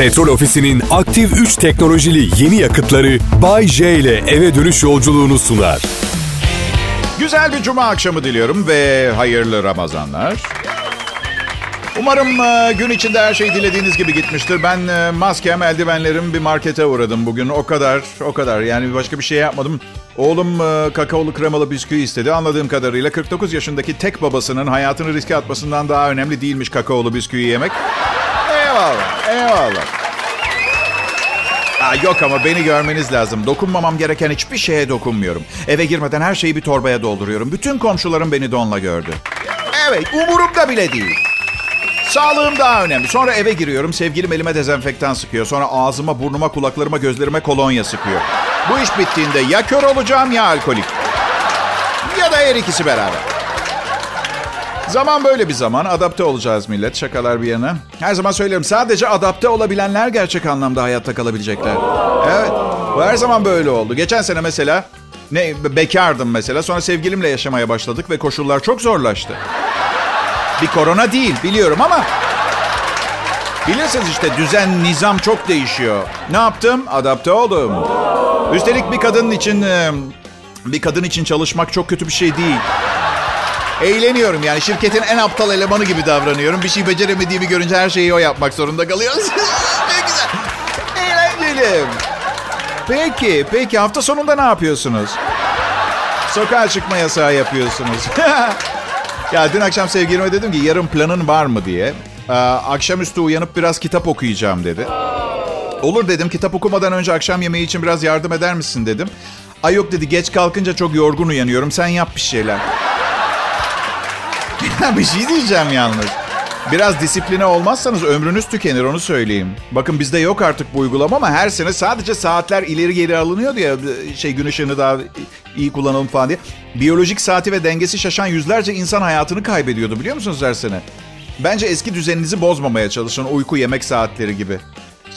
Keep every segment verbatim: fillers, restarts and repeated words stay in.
Petrol Ofisi'nin Aktiv üç teknolojili yeni yakıtları Bay J ile eve dönüş yolculuğunu sunar. Güzel bir cuma akşamı diliyorum ve hayırlı Ramazanlar. Umarım gün içinde her şey dilediğiniz gibi gitmiştir. Ben maskem, eldivenlerim bir markete uğradım bugün. O kadar, o kadar. Yani başka bir şey yapmadım. Oğlum kakaolu kremalı bisküvi istedi. Anladığım kadarıyla kırk dokuz yaşındaki tek babasının hayatını riske atmasından daha önemli değilmiş kakaolu bisküvi yemek. Eyvallah, eyvallah. Aa, yok ama beni görmeniz lazım. Dokunmamam gereken hiçbir şeye dokunmuyorum. Eve girmeden her şeyi bir torbaya dolduruyorum. Bütün komşularım beni donla gördü. Evet, umurumda bile değil. Sağlığım daha önemli. Sonra eve giriyorum. Sevgilim elime dezenfektan sıkıyor. Sonra ağzıma, burnuma, kulaklarıma, gözlerime kolonya sıkıyor. Bu iş bittiğinde ya kör olacağım ya alkolik. Ya da her ikisi beraber. Zaman böyle bir zaman. Adapte olacağız millet. Şakalar bir yana. Her zaman söylerim. Sadece adapte olabilenler gerçek anlamda hayatta kalabilecekler. Evet. Bu her zaman böyle oldu. Geçen sene mesela ne bekardım mesela. Sonra sevgilimle yaşamaya başladık ve koşullar çok zorlaştı. Bir korona değil biliyorum ama bilirsiniz işte düzen, nizam çok değişiyor. Ne yaptım? Adapte oldum. Üstelik bir kadın için bir kadın için çalışmak çok kötü bir şey değil. Eğleniyorum yani şirketin en aptal elemanı gibi davranıyorum. Bir şey beceremediğimi görünce her şeyi o yapmak zorunda kalıyor. Ne güzel. Eğlenceli. Peki, peki hafta sonunda ne yapıyorsunuz? Sokağa çıkma yasağı yapıyorsunuz. Ya dün akşam sevgilime dedim ki yarın planın var mı diye. Ee, akşamüstü uyanıp biraz kitap okuyacağım dedi. Olur dedim, kitap okumadan önce akşam yemeği için biraz yardım eder misin dedim. Ay yok dedi, geç kalkınca çok yorgun uyanıyorum, sen yap bir şeyler. Bir şey diyeceğim yalnız. Biraz disipline olmazsanız ömrünüz tükenir, onu söyleyeyim. Bakın bizde yok artık bu uygulama ama her sene sadece saatler ileri geri alınıyor diye şey gün ışığını daha iyi kullanalım falan diye. Biyolojik saati ve dengesi şaşan yüzlerce insan hayatını kaybediyordu biliyor musunuz her sene? Bence eski düzeninizi bozmamaya çalışın, uyku yemek saatleri gibi.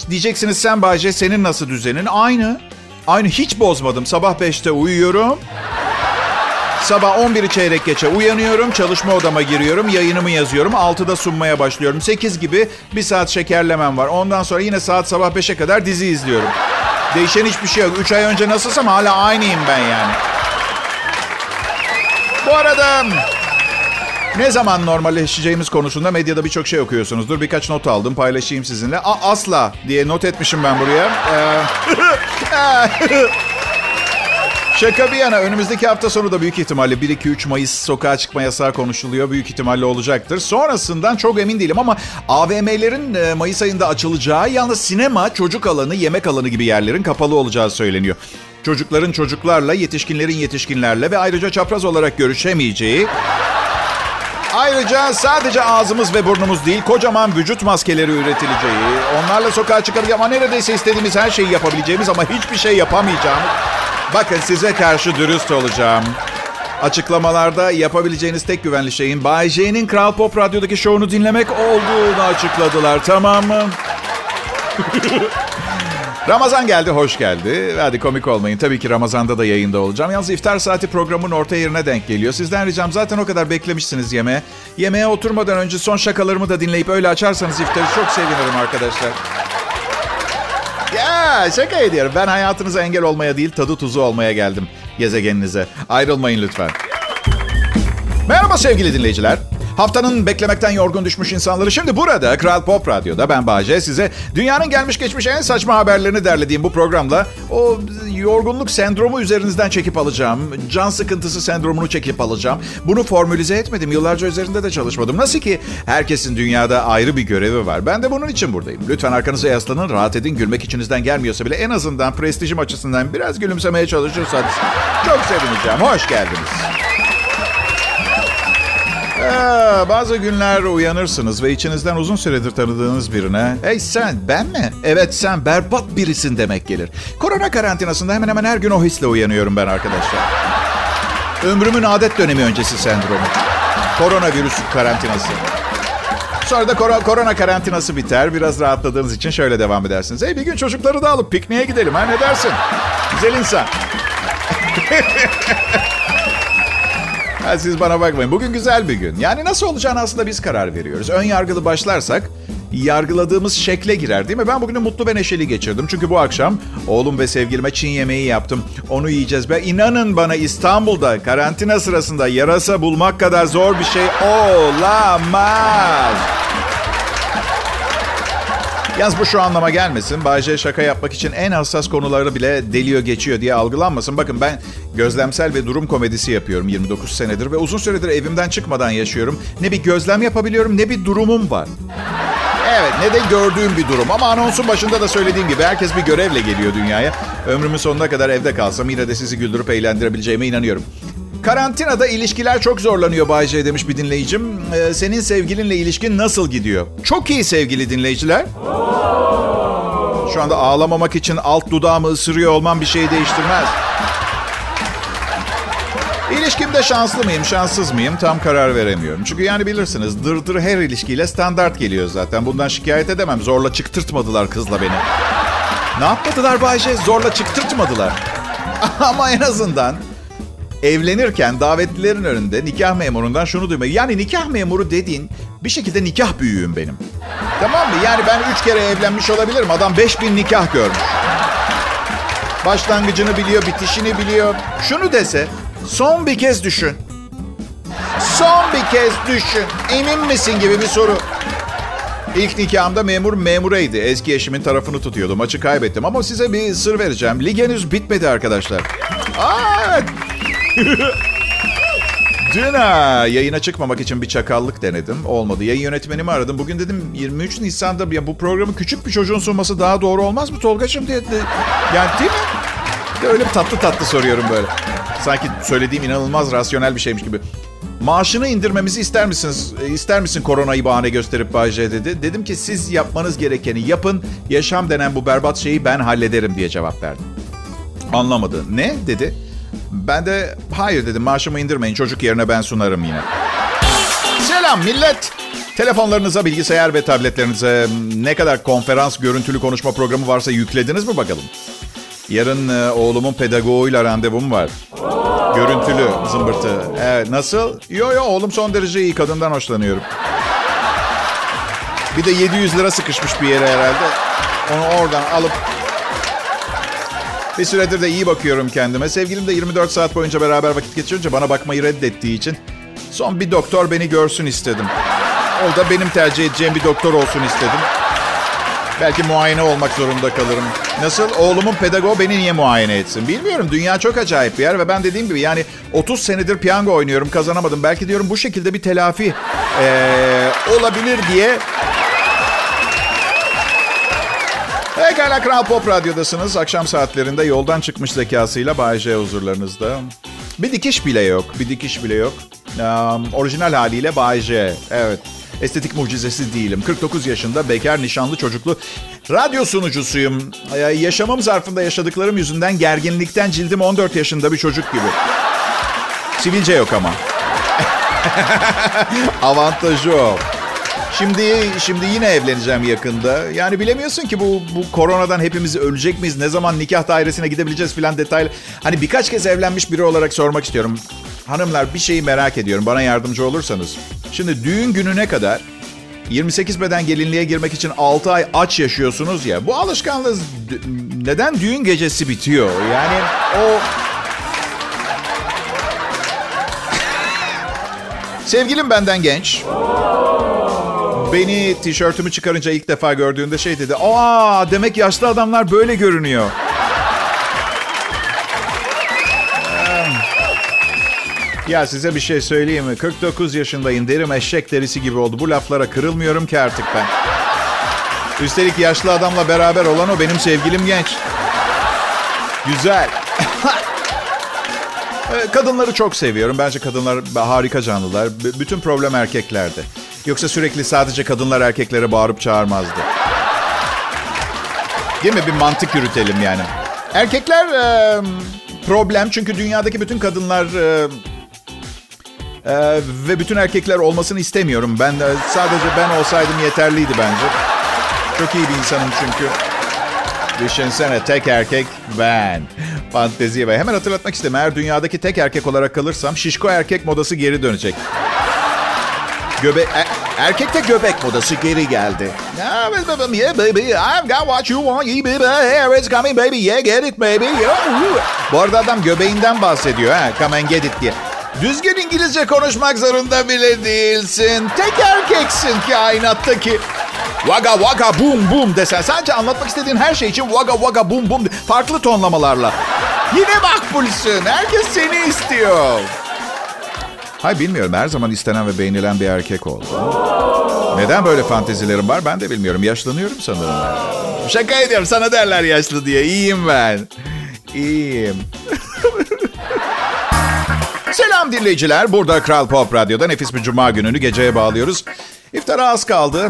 Diyeceksiniz sen Bahçe senin nasıl düzenin? Aynı. Aynı hiç bozmadım. Sabah beşte uyuyorum. Sabah on biri çeyrek geçe uyanıyorum, çalışma odama giriyorum, yayınımı yazıyorum, altıda sunmaya başlıyorum. sekiz gibi bir saat şekerlemem var. Ondan sonra yine saat sabah beşe kadar dizi izliyorum. Değişen hiçbir şey yok. üç ay önce nasılsam hala aynıyım ben yani. Bu arada ne zaman normalleşeceğimiz konusunda medyada birçok şey okuyorsunuzdur. Birkaç not aldım, paylaşayım sizinle. A- asla diye not etmişim ben buraya. Ee... Şaka bir yana önümüzdeki hafta sonu da büyük ihtimalle bir iki üç Mayıs sokağa çıkma yasağı konuşuluyor. Büyük ihtimalle olacaktır. Sonrasından çok emin değilim ama A V M'lerin Mayıs ayında açılacağı, yalnız sinema, çocuk alanı, yemek alanı gibi yerlerin kapalı olacağı söyleniyor. Çocukların çocuklarla, yetişkinlerin yetişkinlerle ve ayrıca çapraz olarak görüşemeyeceği... Ayrıca sadece ağzımız ve burnumuz değil, kocaman vücut maskeleri üretileceği, onlarla sokağa çıkabileceğimiz ama neredeyse istediğimiz her şeyi yapabileceğimiz ama hiçbir şey yapamayacağımız... Bakın size karşı dürüst olacağım. Açıklamalarda yapabileceğiniz tek güvenli şeyin Bay J'nin Kral Pop Radyo'daki şovunu dinlemek olduğunu açıkladılar. Tamam mı? Ramazan geldi, hoş geldi. Hadi komik olmayın. Tabii ki Ramazan'da da yayında olacağım. Yalnız iftar saati programın orta yerine denk geliyor. Sizden ricam zaten o kadar beklemişsiniz yemeğe. Yemeğe oturmadan önce son şakalarımı da dinleyip öyle açarsanız iftarı çok sevinirim arkadaşlar. Ya şaka ediyorum. Ben hayatınıza engel olmaya değil, tadı tuzu olmaya geldim gezegeninize. Ayrılmayın lütfen. Merhaba sevgili dinleyiciler. Haftanın beklemekten yorgun düşmüş insanları şimdi burada Kral Pop Radyo'da ben Bahçe size dünyanın gelmiş geçmiş en saçma haberlerini derlediğim bu programla o yorgunluk sendromu üzerinizden çekip alacağım. Can sıkıntısı sendromunu çekip alacağım. Bunu formülize etmedim. Yıllarca üzerinde de çalışmadım. Nasıl ki herkesin dünyada ayrı bir görevi var. Ben de bunun için buradayım. Lütfen arkanıza yaslanın, rahat edin. Gülmek içinizden gelmiyorsa bile en azından prestijim açısından biraz gülümsemeye çalışırsanız çok sevineceğim. Hoş geldiniz. Ee, bazı günler uyanırsınız ve içinizden uzun süredir tanıdığınız birine "Hey sen, ben mi? Evet sen berbat birisin" demek gelir. Korona karantinasında hemen hemen her gün o hisle uyanıyorum ben arkadaşlar. Ömrümün adet dönemi öncesi sendromu. Koronavirüs karantinası. Sonra da kor- korona karantinası biter. Biraz rahatladığınız için şöyle devam edersiniz. "Hey bir gün çocukları da alıp pikniğe gidelim ha, ne dersin? Güzel insan." Ha, siz bana bakmayın. Bugün güzel bir gün. Yani nasıl olacağını aslında biz karar veriyoruz. Ön yargılı başlarsak yargıladığımız şekle girer değil mi? Ben bugünü mutlu ve neşeli geçirdim. Çünkü bu akşam oğlum ve sevgilime Çin yemeği yaptım. Onu yiyeceğiz. Ve inanın bana İstanbul'da karantina sırasında yarasa bulmak kadar zor bir şey olamaz. Yalnız bu şu anlama gelmesin. Bay J şaka yapmak için en hassas konuları bile deliyor geçiyor diye algılanmasın. Bakın ben gözlemsel ve durum komedisi yapıyorum yirmi dokuz senedir ve uzun süredir evimden çıkmadan yaşıyorum. Ne bir gözlem yapabiliyorum ne bir durumum var. Evet, ne de gördüğüm bir durum. Ama anonsun başında da söylediğim gibi herkes bir görevle geliyor dünyaya. Ömrümün sonuna kadar evde kalsam yine de sizi güldürüp eğlendirebileceğime inanıyorum. Karantinada ilişkiler çok zorlanıyor Bay J demiş bir dinleyicim. Ee, senin sevgilinle ilişkin nasıl gidiyor? Çok iyi sevgili dinleyiciler. Şu anda ağlamamak için alt dudağımı ısırıyor olmam bir şey değiştirmez. İlişkimde şanslı mıyım, şanssız mıyım tam karar veremiyorum. Çünkü yani bilirsiniz dırdır her ilişkiyle standart geliyor zaten. Bundan şikayet edemem. Zorla çıktırtmadılar kızla beni. Ne yapmadılar Bay J? Zorla çıktırtmadılar. Ama en azından evlenirken davetlilerin önünde nikah memurundan şunu duymayı. Yani nikah memuru dediğin bir şekilde nikah büyüğüm benim. Tamam mı? Yani ben üç kere evlenmiş olabilirim. Adam beş bin nikah görmüş. Başlangıcını biliyor, bitişini biliyor. Şunu dese, son bir kez düşün. Son bir kez düşün. Emin misin gibi bir soru. İlk nikahımda memur memureydi. Eski eşimin tarafını tutuyordum. Maçı kaybettim ama size bir sır vereceğim. Lig henüz bitmedi arkadaşlar. Aa, evet. Dün ha, yayına çıkmamak için bir çakallık denedim. Olmadı. Yayın yönetmenimi aradım. Bugün dedim yirmi üç Nisan'da ya bu programı küçük bir çocuğun sunması daha doğru olmaz mı Tolgacığım diye. Yani değil mi? De öyle tatlı tatlı soruyorum böyle. Sanki söylediğim inanılmaz rasyonel bir şeymiş gibi. Maaşını indirmemizi ister misiniz? İster misin koronayı bahane gösterip Bay J dedi. Dedim ki siz yapmanız gerekeni yapın. Yaşam denen bu berbat şeyi ben hallederim diye cevap verdim. Anlamadı. Ne dedi? Ben de hayır dedim, maaşımı indirmeyin, çocuk yerine ben sunarım yine. Selam millet. Telefonlarınıza, bilgisayar ve tabletlerinize ne kadar konferans, görüntülü konuşma programı varsa yüklediniz mi bakalım? Yarın e, oğlumun pedagoğuyla randevum var. Görüntülü zımbırtı. Evet, nasıl? Yo yo, oğlum son derece iyi, kadından hoşlanıyorum. Bir de yedi yüz lira sıkışmış bir yere herhalde. Onu oradan alıp... Bir süredir de iyi bakıyorum kendime. Sevgilim de yirmi dört saat boyunca beraber vakit geçirince bana bakmayı reddettiği için son bir doktor beni görsün istedim. O da benim tercih edeceğim bir doktor olsun istedim. Belki muayene olmak zorunda kalırım. Nasıl? Oğlumun pedagoğu beni niye muayene etsin? Bilmiyorum. Dünya çok acayip bir yer ve ben dediğim gibi yani otuz senedir piyango oynuyorum, kazanamadım. Belki diyorum bu şekilde bir telafi ee, olabilir diye... Pekala, Kral Pop Radyo'dasınız. Akşam saatlerinde yoldan çıkmış zekasıyla Bay J huzurlarınızda. Bir dikiş bile yok. Bir dikiş bile yok. Um, orijinal haliyle Bay J. Evet. Estetik mucizesi değilim. kırk dokuz yaşında bekar, nişanlı, çocuklu radyo sunucusuyum. Yaşamım zarfında yaşadıklarım yüzünden gerginlikten cildim on dört yaşında bir çocuk gibi. Sivilce yok ama. Avantajı o. Şimdi şimdi yine evleneceğim yakında. Yani bilemiyorsun ki bu bu koronadan hepimiz ölecek miyiz? Ne zaman nikah dairesine gidebileceğiz filan detaylı. Hani birkaç kez evlenmiş biri olarak sormak istiyorum. Hanımlar, bir şeyi merak ediyorum. Bana yardımcı olursanız. Şimdi düğün gününe kadar yirmi sekiz beden gelinliğe girmek için altı ay aç yaşıyorsunuz ya. Bu alışkanlığınız neden düğün gecesi bitiyor? Yani o... Sevgilim benden genç. Beni tişörtümü çıkarınca ilk defa gördüğünde şey dedi. Aa, demek yaşlı adamlar böyle görünüyor. Ya size bir şey söyleyeyim mi? kırk dokuz yaşındayım, derim eşek derisi gibi oldu. Bu laflara kırılmıyorum ki artık ben. Üstelik yaşlı adamla beraber olan o, benim sevgilim genç. Güzel. Kadınları çok seviyorum. Bence kadınlar harika canlılar. B- bütün problem erkeklerde. Yoksa sürekli sadece kadınlar erkeklere bağırıp çağırmazdı. Değil mi? Bir mantık yürütelim yani. Erkekler e, problem çünkü dünyadaki bütün kadınlar e, e, ve bütün erkekler olmasını istemiyorum. Ben e, sadece ben olsaydım yeterliydi bence. Çok iyi bir insanım çünkü. Düşünsene, tek erkek ben. Fanteziye ben. Hemen hatırlatmak istedim. Eğer dünyadaki tek erkek olarak kalırsam şişko erkek modası geri dönecek. Göbek, er, erkekte göbek modası geri geldi. Yeah baby, I've got what you want. Here it's coming baby, yeah get it baby. Bu arada adam göbeğinden bahsediyor. Ha, come and get it diye. Düzgün İngilizce konuşmak zorunda bile değilsin. Tek erkeksin kainattaki. Waga waga boom boom desen. Sadece anlatmak istediğin her şey için waga waga boom boom. Farklı tonlamalarla. Yine makbulsün. Herkes seni istiyor. Hayır bilmiyorum. Her zaman istenen ve beğenilen bir erkek oldu. Neden böyle fantezilerim var ben de bilmiyorum. Yaşlanıyorum sanırım. Şaka ediyorum. Sana derler yaşlı diye. İyiyim ben. İyiyim. Selam dinleyiciler. Burada Kral Pop Radyo'da nefis bir cuma gününü geceye bağlıyoruz. İftara az kaldı.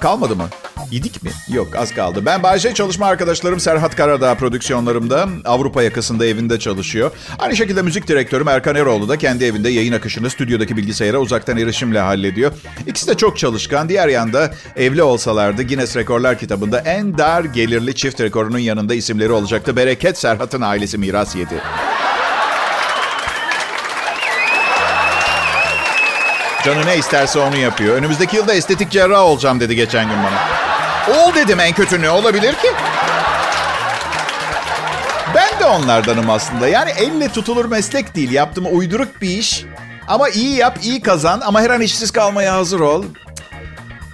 Kalmadı mı? Yedik mi? Yok, az kaldı. Ben Bay J, çalışma arkadaşlarım Serhat Karadağ prodüksiyonlarımda Avrupa yakasında evinde çalışıyor. Aynı şekilde müzik direktörüm Erkan Eroğlu da kendi evinde yayın akışını stüdyodaki bilgisayara uzaktan erişimle hallediyor. İkisi de çok çalışkan. Diğer yanda evli olsalardı Guinness Rekorlar kitabında en dar gelirli çift rekorunun yanında isimleri olacaktı. Bereket Serhat'ın ailesi miras yedi. Canı ne isterse onu yapıyor. Önümüzdeki yılda estetik cerrah olacağım dedi geçen gün bana. Ol dedim, en kötü ne olabilir ki? Ben de onlardanım aslında. Yani elle tutulur meslek değil. Yaptığım uyduruk bir iş. Ama iyi yap, iyi kazan. Ama her an işsiz kalmaya hazır ol.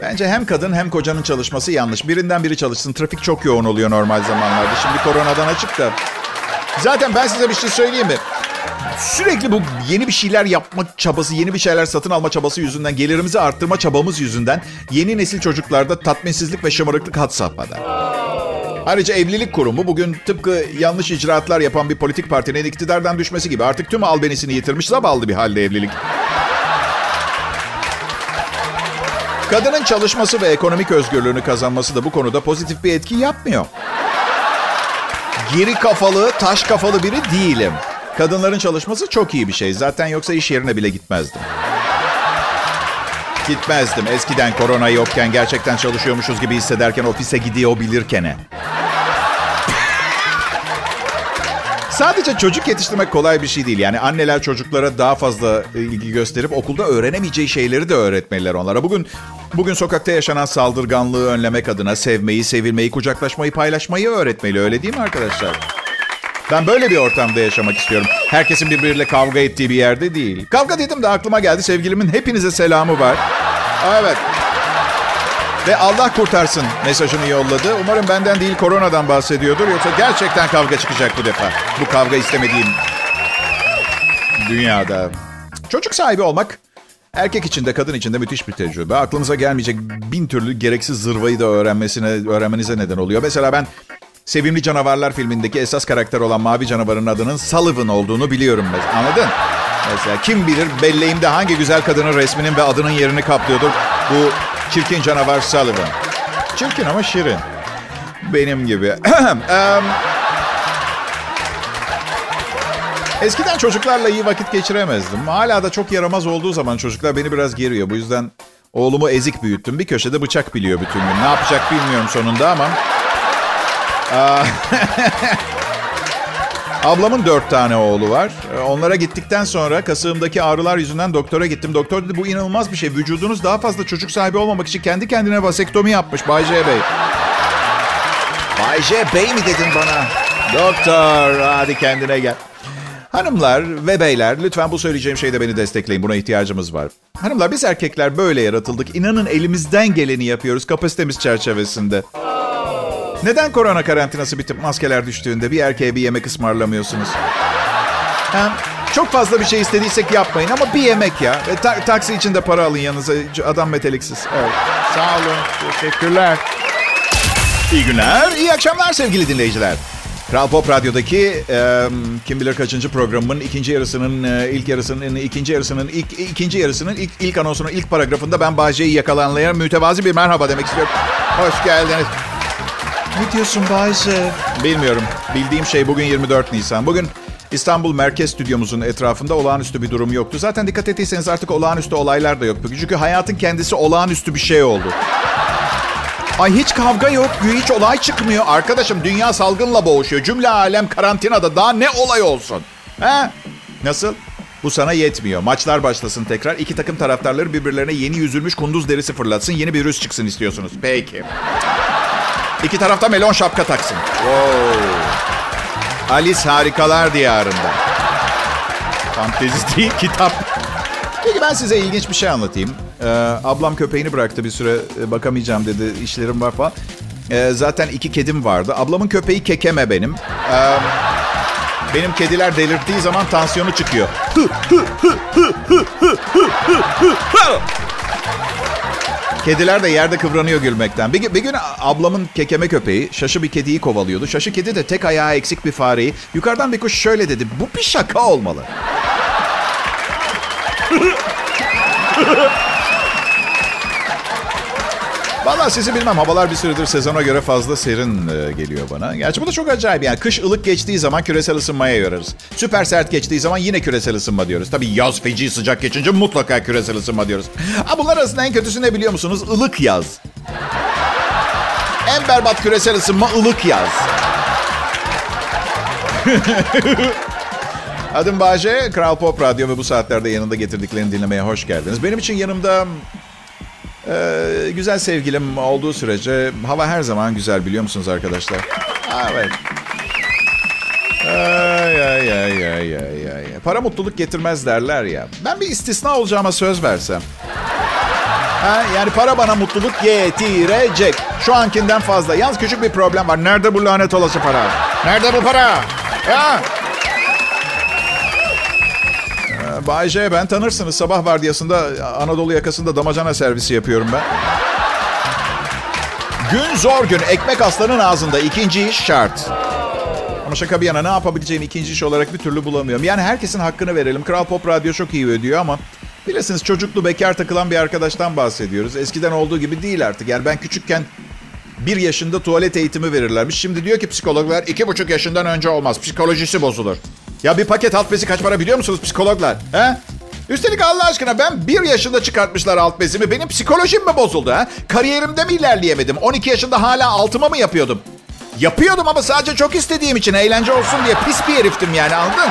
Bence hem kadın hem kocanın çalışması yanlış. Birinden biri çalışsın. Trafik çok yoğun oluyor normal zamanlarda. Şimdi koronadan açık da. Zaten ben size bir şey söyleyeyim mi? Sürekli bu yeni bir şeyler yapma çabası, yeni bir şeyler satın alma çabası yüzünden, gelirimizi arttırma çabamız yüzünden yeni nesil çocuklarda tatminsizlik ve şımarıklık had safhada. Ayrıca evlilik kurumu bugün tıpkı yanlış icraatlar yapan bir politik partinin iktidardan düşmesi gibi artık tüm albenisini yitirmiş, zavallı bir halde evlilik. Kadının çalışması ve ekonomik özgürlüğünü kazanması da bu konuda pozitif bir etki yapmıyor. Geri kafalı, taş kafalı biri değilim. Kadınların çalışması çok iyi bir şey. Zaten yoksa iş yerine bile gitmezdim. Gitmezdim. Eskiden korona yokken gerçekten çalışıyormuşuz gibi hissederken ofise gidiyor bilirken. Sadece çocuk yetiştirmek kolay bir şey değil. Yani anneler çocuklara daha fazla ilgi gösterip okulda öğrenemeyeceği şeyleri de öğretmeliler onlara. Bugün bugün sokakta yaşanan saldırganlığı önlemek adına sevmeyi, sevilmeyi, kucaklaşmayı, paylaşmayı öğretmeli. Öyle değil mi arkadaşlar? Ben böyle bir ortamda yaşamak istiyorum. Herkesin birbiriyle kavga ettiği bir yerde değil. Kavga dedim de aklıma geldi. Sevgilimin hepinize selamı var. Evet. Ve Allah kurtarsın mesajını yolladı. Umarım benden değil koronadan bahsediyordur. Yoksa gerçekten kavga çıkacak bu defa. Bu kavga istemediğim dünyada. Çocuk sahibi olmak erkek için de kadın için de müthiş bir tecrübe. Aklınıza gelmeyecek bin türlü gereksiz zırvayı da öğrenmesine, öğrenmenize neden oluyor. Mesela ben Sevimli Canavarlar filmindeki esas karakter olan mavi canavarın adının Sullivan olduğunu biliyorum. Anladın? Mesela kim bilir belleğimde hangi güzel kadının resminin ve adının yerini kaplıyordur. Bu çirkin canavar Sullivan. Çirkin ama şirin. Benim gibi. Eskiden çocuklarla iyi vakit geçiremezdim. Hala da çok yaramaz olduğu zaman çocuklar beni biraz geriyor. Bu yüzden oğlumu ezik büyüttüm. Bir köşede bıçak biliyor bütün gün. Ne yapacak bilmiyorum sonunda ama... Ablamın dört tane oğlu var. Onlara gittikten sonra kasığımdaki ağrılar yüzünden doktora gittim. Doktor dedi bu inanılmaz bir şey. Vücudunuz daha fazla çocuk sahibi olmamak için kendi kendine vasektomi yapmış Bay J Bey. Bay J Bey mi dedin bana? Doktor hadi kendine gel. Hanımlar ve beyler lütfen bu söyleyeceğim şeyde beni destekleyin. Buna ihtiyacımız var. Hanımlar biz erkekler böyle yaratıldık. İnanın elimizden geleni yapıyoruz kapasitemiz çerçevesinde. Neden korona karantinası bitip maskeler düştüğünde bir erkeğe bir yemek ısmarlamıyorsunuz? Hem çok fazla bir şey istediysek yapmayın ama bir yemek ya. E, ta- taksi için de para alın yanınıza. Adam meteliksiz. Evet. Sağ olun. Teşekkürler. İyi günler, iyi akşamlar sevgili dinleyiciler. Kral Pop Radyo'daki e, kim bilir kaçıncı programın ikinci yarısının e, ilk yarısının ikinci yarısının ilk ikinci yarısının ilk ilk anonsunun ilk paragrafında ben Bay J'yi yakalanlayan mütevazi bir merhaba demek istiyorum. Hoş geldiniz. Ne diyorsun Bayce? Bilmiyorum. Bildiğim şey bugün yirmi dört Nisan. Bugün İstanbul Merkez Stüdyomuzun etrafında olağanüstü bir durum yoktu. Zaten dikkat ettiyseniz artık olağanüstü olaylar da yok. Çünkü hayatın kendisi olağanüstü bir şey oldu. Ay hiç kavga yok, hiç olay çıkmıyor. Arkadaşım dünya salgınla boğuşuyor. Cümle alem karantinada, daha ne olay olsun? He? Nasıl? Bu sana yetmiyor. Maçlar başlasın tekrar. İki takım taraftarları birbirlerine yeni yüzülmüş kunduz derisi fırlatsın. Yeni bir virüs çıksın istiyorsunuz. Peki. İki tarafta melon şapka taksın. Wow. Alice Harikalar Diyarında. Fantezi değil, kitap. Peki ben size ilginç bir şey anlatayım. Ee, ablam köpeğini bıraktı bir süre. Bakamayacağım dedi, işlerim var falan. Ee, zaten iki kedim vardı. Ablamın köpeği Kekeme benim. Ee, Benim kediler delirttiği zaman tansiyonu çıkıyor. Kediler de yerde kıvranıyor gülmekten. Bir, bir gün ablamın Kekeme köpeği şaşı bir kediyi kovalıyordu. Şaşı kedi de tek ayağı eksik bir fareyi. Yukarıdan bir kuş şöyle dedi. Bu bir şaka olmalı. Vallahi sizi bilmem. Havalar bir süredir sezona göre fazla serin e, geliyor bana. Gerçi bu da çok acayip yani. Kış ılık geçtiği zaman küresel ısınmaya yorarız. Süper sert geçtiği zaman yine küresel ısınma diyoruz. Tabii yaz feci sıcak geçince mutlaka küresel ısınma diyoruz. Ha, bunlar arasında en kötüsü ne biliyor musunuz? Ilık yaz. En berbat küresel ısınma ılık yaz. Adım Bay J, Kral Pop Radyo ve bu saatlerde yanında getirdiklerini dinlemeye hoş geldiniz. Benim için yanımda... Ee, güzel sevgilim olduğu sürece hava her zaman güzel, biliyor musunuz arkadaşlar? Evet. Ay, ay, ay, ay, ay, ay. Para mutluluk getirmez derler ya. Ben bir istisna olacağıma söz versem. Ha, yani para bana mutluluk getirecek. Şu ankinden fazla. Yalnız küçük bir problem var. Nerede bu lanet olası para? Nerede bu para? Ha? Bay J, ben tanırsınız. Sabah vardiyasında Anadolu yakasında damacana servisi yapıyorum ben. Gün zor gün. Ekmek aslanın ağzında. İkinci iş şart. Ama şaka bir yana, ne yapabileceğimi ikinci iş olarak bir türlü bulamıyorum. Yani herkesin hakkını verelim. Kral Pop Radyo çok iyi ödüyor ama... Bilirsiniz, çocuklu bekar takılan bir arkadaştan bahsediyoruz. Eskiden olduğu gibi değil artık. Yani ben küçükken bir yaşında tuvalet eğitimi verirlermiş. Şimdi diyor ki psikologlar iki buçuk yaşından önce olmaz. Psikolojisi bozulur. Ya bir paket alt besi kaç para biliyor musunuz psikologlar? He? Üstelik Allah aşkına, ben bir yaşında çıkartmışlar alt besimi. Benim psikolojim mi bozuldu? He? Kariyerimde mi ilerleyemedim? on iki yaşında hala altıma mı yapıyordum? Yapıyordum ama sadece çok istediğim için, eğlence olsun diye pis bir heriftim yani, anladın?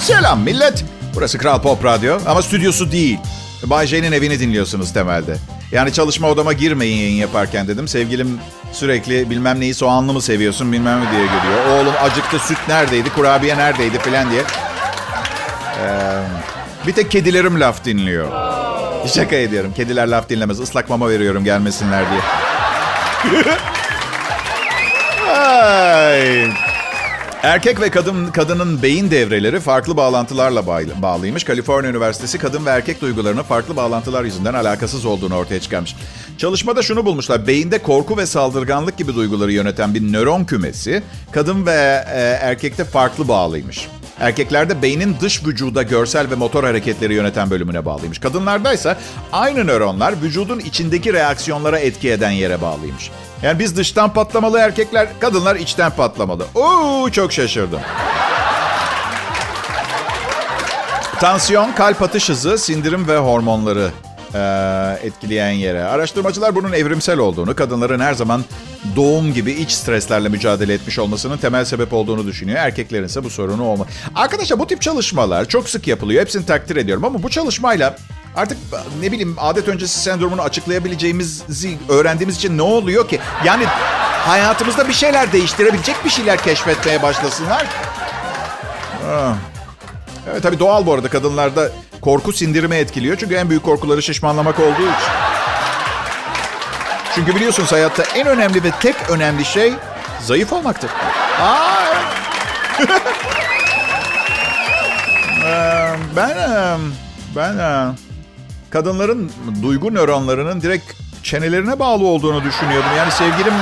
Selam millet. Burası Kral Pop Radyo ama stüdyosu değil. Bay J'nin evini dinliyorsunuz temelde. Yani çalışma odama girmeyin yayın yaparken dedim. Sevgilim sürekli bilmem neyi, soğanlı mı seviyorsun bilmem ne diye geliyor. Oğlum acıktı, süt neredeydi, kurabiye neredeydi falan diye. Ee, bir tek kedilerim laf dinliyor. Şaka ediyorum. Kediler laf dinlemez. Islak mama veriyorum gelmesinler diye. Ay. Erkek ve kadın kadının beyin devreleri farklı bağlantılarla bağlıymış. Kaliforniya Üniversitesi kadın ve erkek duygularının farklı bağlantılar yüzünden alakasız olduğunu ortaya çıkarmış. Çalışmada şunu bulmuşlar. Beyinde korku ve saldırganlık gibi duyguları yöneten bir nöron kümesi kadın ve e, erkekte farklı bağlıymış. Erkeklerde beynin dış vücuda görsel ve motor hareketleri yöneten bölümüne bağlıymış. Kadınlardaysa aynı nöronlar vücudun içindeki reaksiyonlara etki eden yere bağlıymış. Yani biz dıştan patlamalı erkekler, kadınlar içten patlamalı. Oo, çok şaşırdım. Tansiyon, kalp atış hızı, sindirim ve hormonları e, etkileyen yere. Araştırmacılar bunun evrimsel olduğunu, kadınların her zaman doğum gibi iç streslerle mücadele etmiş olmasının temel sebep olduğunu düşünüyor. Erkeklerin ise bu sorunu olma. Arkadaşlar bu tip çalışmalar çok sık yapılıyor. Hepsini takdir ediyorum ama bu çalışmayla... Artık ne bileyim, adet öncesi sendromunu açıklayabileceğimizi öğrendiğimiz için ne oluyor ki? Yani hayatımızda bir şeyler değiştirebilecek bir şeyler keşfetmeye başlasınlar. Evet, tabii doğal bu arada, kadınlarda korku sindirimi etkiliyor. Çünkü en büyük korkuları şişmanlamak olduğu için. Çünkü biliyorsunuz hayatta en önemli ve tek önemli şey zayıf olmaktır. Aa, evet. ben... Ben... Kadınların duygu nöronlarının direkt çenelerine bağlı olduğunu düşünüyordum. Yani sevgilim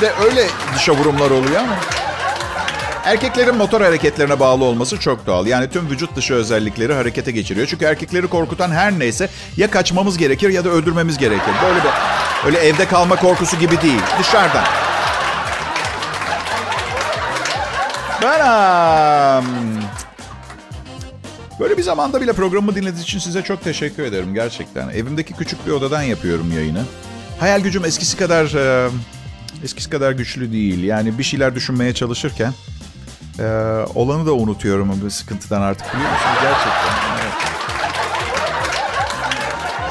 de öyle dışavurumlar oluyor ama. Erkeklerin motor hareketlerine bağlı olması çok doğal. Yani tüm vücut dışı özellikleri harekete geçiriyor. Çünkü erkekleri korkutan her neyse ya kaçmamız gerekir ya da öldürmemiz gerekir. Böyle bir, öyle evde kalma korkusu gibi değil. Dışarıdan. Ben... Böyle bir zamanda bile programımı dinlediğiniz için size çok teşekkür ederim gerçekten. Evimdeki küçük bir odadan yapıyorum yayını. hayal gücüm eskisi kadar e, eskisi kadar güçlü değil. Yani bir şeyler düşünmeye çalışırken e, olanı da unutuyorum bu sıkıntıdan artık, biliyor musunuz? Gerçekten. Evet.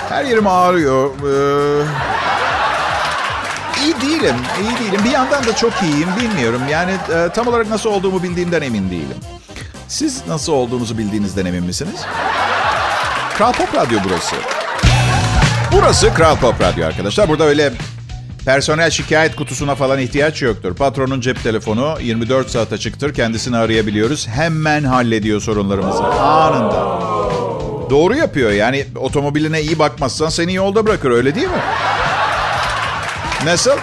Her yerim ağrıyor. Ee, iyi değilim, iyi değilim. Bir yandan da çok iyiyim, bilmiyorum. Yani e, tam olarak nasıl olduğumu bildiğimden emin değilim. Siz nasıl olduğunuzu bildiğinizden emin misiniz? Kral Pop Radyo burası. Burası Kral Pop Radyo arkadaşlar. Burada öyle personel şikayet kutusuna falan ihtiyaç yoktur. Patronun cep telefonu yirmi dört saat açıktır. Kendisini arayabiliyoruz. Hemen hallediyor sorunlarımızı. Anında. Doğru yapıyor. Yani otomobiline iyi bakmazsan seni yolda bırakır, öyle değil mi? Nasıl?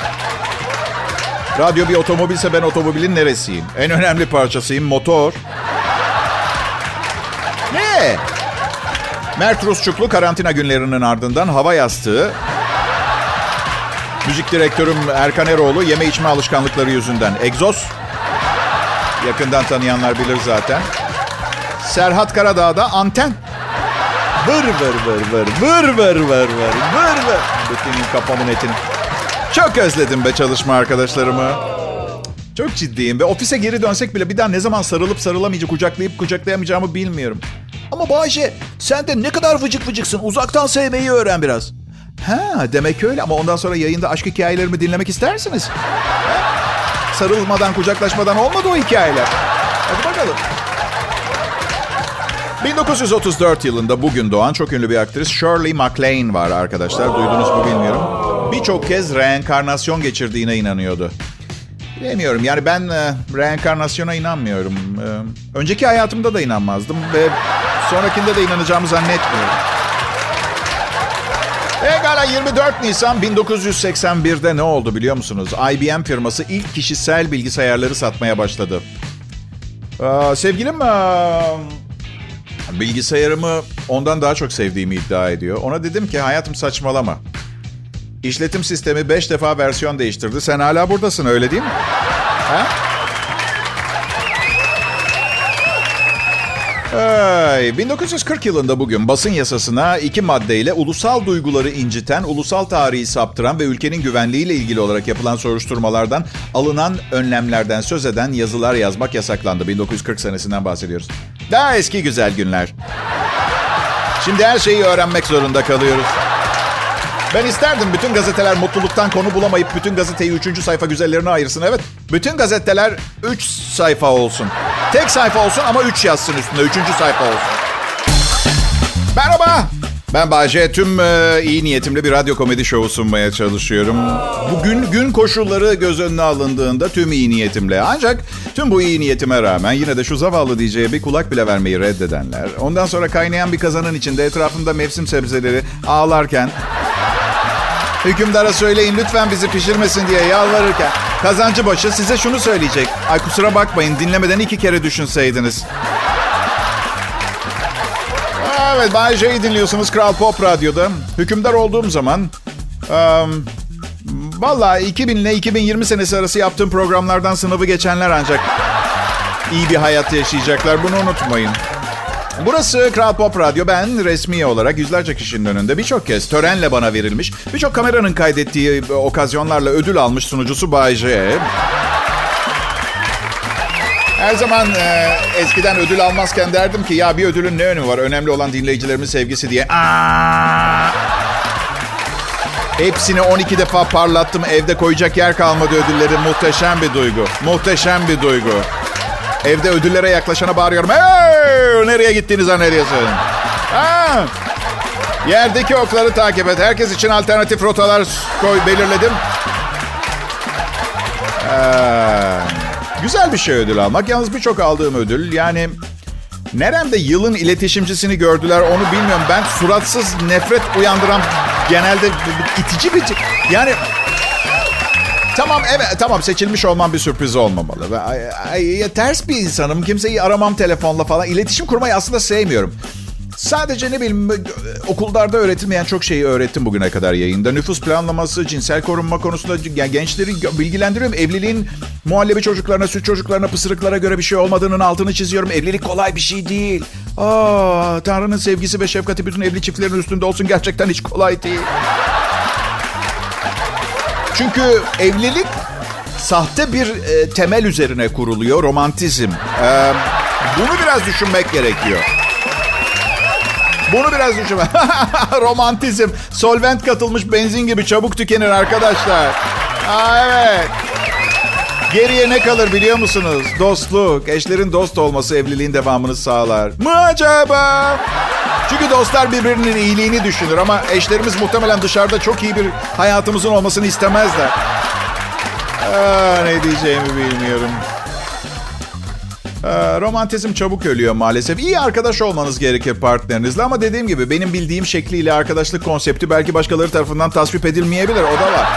Radyo bir otomobilse ben otomobilin neresiyim? En önemli parçasıyım, motor. Ne? Mert Rusçuklu karantina günlerinin ardından hava yastığı. Müzik direktörüm Erkan Eroğlu yeme içme alışkanlıkları yüzünden egzoz. Yakından tanıyanlar bilir zaten. Serhat Karadağ'da anten. Vır vır vır vır vır vır vır vır vır vır. Bütünün kafamın etini. Çok özledim be çalışma arkadaşlarımı. Çok ciddiyim be. Ofise geri dönsek bile bir daha ne zaman sarılıp sarılamayacak, kucaklayıp kucaklayamayacağımı bilmiyorum. Ama Bahçe, sen de ne kadar vıcık vıcıksın. Uzaktan sevmeyi öğren biraz. Ha, demek öyle, ama ondan sonra yayında aşk hikayelerimi dinlemek istersiniz. Sarılmadan, kucaklaşmadan olmadı o hikayeler. Hadi bakalım. bin dokuz yüz otuz dört yılında bugün doğan çok ünlü bir aktris Shirley MacLaine var arkadaşlar. Duydunuz mu bilmiyorum. Birçok kez reenkarnasyon geçirdiğine inanıyordu. Bilmiyorum, yani ben e, reenkarnasyona inanmıyorum. E, önceki hayatımda da inanmazdım ve sonrakinde de inanacağımı zannetmiyorum. Egala yirmi dört Nisan bin dokuz yüz seksen bir'de ne oldu biliyor musunuz? I B M firması ilk kişisel bilgisayarları satmaya başladı. Ee, sevgilim... E, Bilgisayarımı ondan daha çok sevdiğimi iddia ediyor. Ona dedim ki hayatım saçmalama. İşletim sistemi beş defa versiyon değiştirdi. Sen hala buradasın, öyle değil mi? Ha? Hey, bin dokuz yüz kırk yılında bugün basın yasasına iki maddeyle ulusal duyguları inciten, ulusal tarihi saptıran ve ülkenin güvenliğiyle ilgili olarak yapılan soruşturmalardan alınan önlemlerden söz eden yazılar yazmak yasaklandı. bin dokuz yüz kırk senesinden bahsediyoruz. Daha eski güzel günler. Şimdi her şeyi öğrenmek zorunda kalıyoruz. Ben isterdim bütün gazeteler mutluluktan konu bulamayıp bütün gazeteyi üçüncü sayfa güzellerine ayırsın. Evet, bütün gazeteler üç sayfa olsun. Tek sayfa olsun ama üç yazsın üstünde, üçüncü sayfa olsun. Merhaba, ben Bay J. Tüm e, iyi niyetimle bir radyo komedi şovu sunmaya çalışıyorum. Bugün gün koşulları göz önüne alındığında tüm iyi niyetimle. Ancak tüm bu iyi niyetime rağmen yine de şu zavallı D J'ye bir kulak bile vermeyi reddedenler. Ondan sonra kaynayan bir kazanın içinde etrafında mevsim sebzeleri ağlarken... Hükümdara söyleyin lütfen bizi pişirmesin diye yalvarırken kazancı başı size şunu söyleyecek. Ay kusura bakmayın, dinlemeden iki kere düşünseydiniz. Evet, Bay J'yi dinliyorsunuz Kral Pop Radyo'da. Hükümdar olduğum zaman... Um, Valla iki bin ile iki bin yirmi senesi arası yaptığım programlardan sınavı geçenler ancak iyi bir hayat yaşayacaklar. Bunu unutmayın. Burası Kral Pop Radyo. Ben resmi olarak yüzlerce kişinin önünde birçok kez törenle bana verilmiş, birçok kameranın kaydettiği okazyonlarla ödül almış sunucusu Bay J. Her zaman e, eskiden ödül almazken derdim ki ya bir ödülün ne önemi var? Önemli olan dinleyicilerimin sevgisi diye. Aa! Hepsini on iki defa parlattım. Evde koyacak yer kalmadı ödülleri. Muhteşem bir duygu. Muhteşem bir duygu. Evde ödüllere yaklaşana bağırıyorum. Hey! Nereye gittiğiniz an nereye söyleyin. Ha! Yerdeki okları takip et. Herkes için alternatif rotalar koy, belirledim. Ha. Güzel bir şey ödül almak. Yalnız birçok aldığım ödül. Yani neremde yılın iletişimcisini gördüler onu bilmiyorum. Ben suratsız, nefret uyandıran, genelde itici bir... Yani... Tamam, evet, tamam, seçilmiş olmam bir sürpriz olmamalı. Ay, ay, ya, ters bir insanım. Kimseyi aramam telefonla falan. İletişim kurmayı aslında sevmiyorum. Sadece ne bileyim okullarda öğretilmeyen çok şeyi öğrettim bugüne kadar yayında. Nüfus planlaması, cinsel korunma konusunda yani gençleri bilgilendiriyorum. Evliliğin muhallebi çocuklarına, süt çocuklarına, pısırıklara göre bir şey olmadığının altını çiziyorum. Evlilik kolay bir şey değil. Aa, Tanrı'nın sevgisi ve şefkati bütün evli çiftlerin üstünde olsun, gerçekten hiç kolay değil. Çünkü evlilik sahte bir e, temel üzerine kuruluyor, romantizm. E, bunu biraz düşünmek gerekiyor. Bunu biraz düşünme. Romantizm. Solvent katılmış benzin gibi çabuk tükenir arkadaşlar. Aa, evet. Geriye ne kalır biliyor musunuz? Dostluk. Eşlerin dost olması evliliğin devamını sağlar mı acaba? Çünkü dostlar birbirinin iyiliğini düşünür ama eşlerimiz muhtemelen dışarıda çok iyi bir hayatımızın olmasını istemezler. Aa, ne diyeceğimi bilmiyorum. Ee, romantizm çabuk ölüyor maalesef. İyi arkadaş olmanız gerekir partnerinizle ama dediğim gibi benim bildiğim şekliyle arkadaşlık konsepti belki başkaları tarafından tasvip edilmeyebilir. O da var.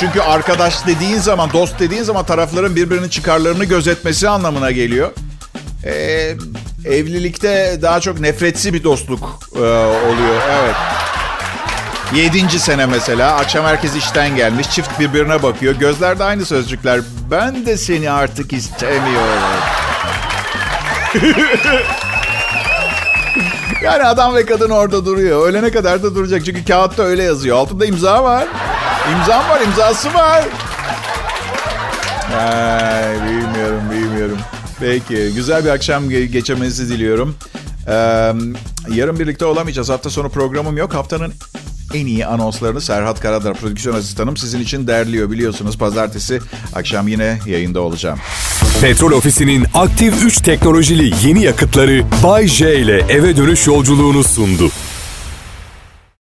Çünkü arkadaş dediğin zaman, dost dediğin zaman tarafların birbirinin çıkarlarını gözetmesi anlamına geliyor. Ee, evlilikte daha çok nefretsi bir dostluk e, oluyor. Evet. Yedinci sene mesela. Akşam herkes işten gelmiş. Çift birbirine bakıyor. Gözlerde aynı sözcükler. Ben de seni artık istemiyorum. Yani adam ve kadın orada duruyor. Öğlene kadar da duracak. Çünkü kağıtta öyle yazıyor. Altında imza var. İmzam var, imzası var. Ay, bilmiyorum, bilmiyorum. Peki, güzel bir akşam geçirmenizi diliyorum. Ee, yarın birlikte olamayacağız. Hafta sonu programım yok. Haftanın en iyi anonslarını Serhat Karadar, prodüksiyon asistanım, sizin için derliyor biliyorsunuz. Pazartesi akşam yine yayında olacağım. Petrol Ofisi'nin Aktiv üç teknolojili yeni yakıtları Bay J ile eve dönüş yolculuğunu sundu.